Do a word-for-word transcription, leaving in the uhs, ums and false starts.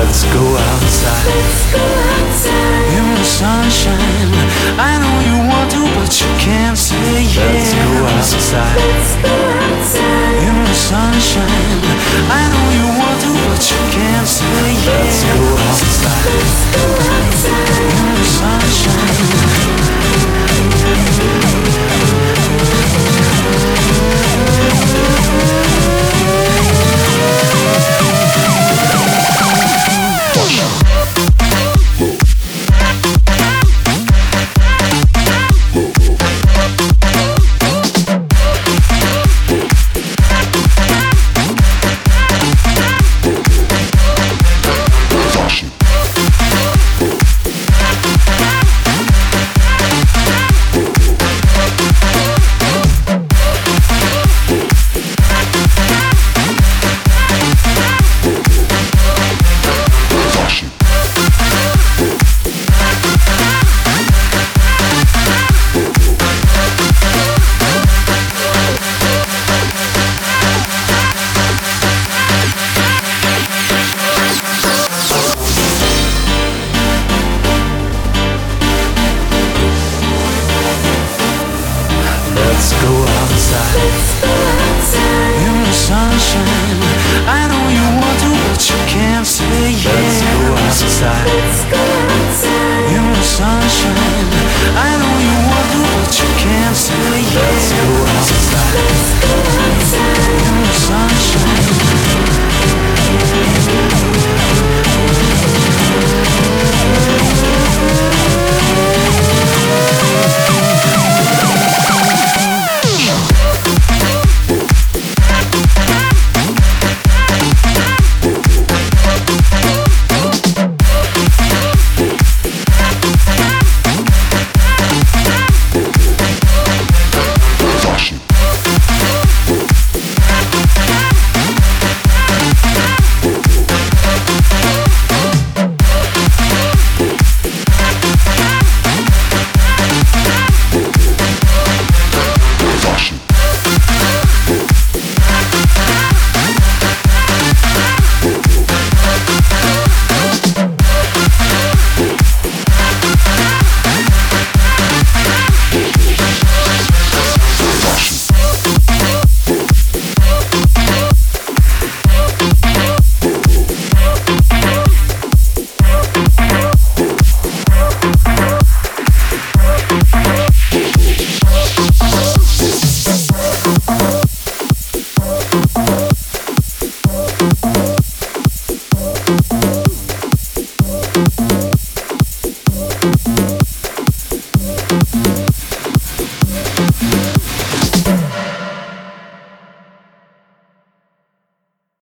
Let's go outside. Let's go outside. In the sunshine. I know you want to, but you can't say yeah. Let's go outside. Let's go outside. In the sunshine. I know you want to, but you can't say yeah. Let's go outside. Let's go outside. In the sunshine.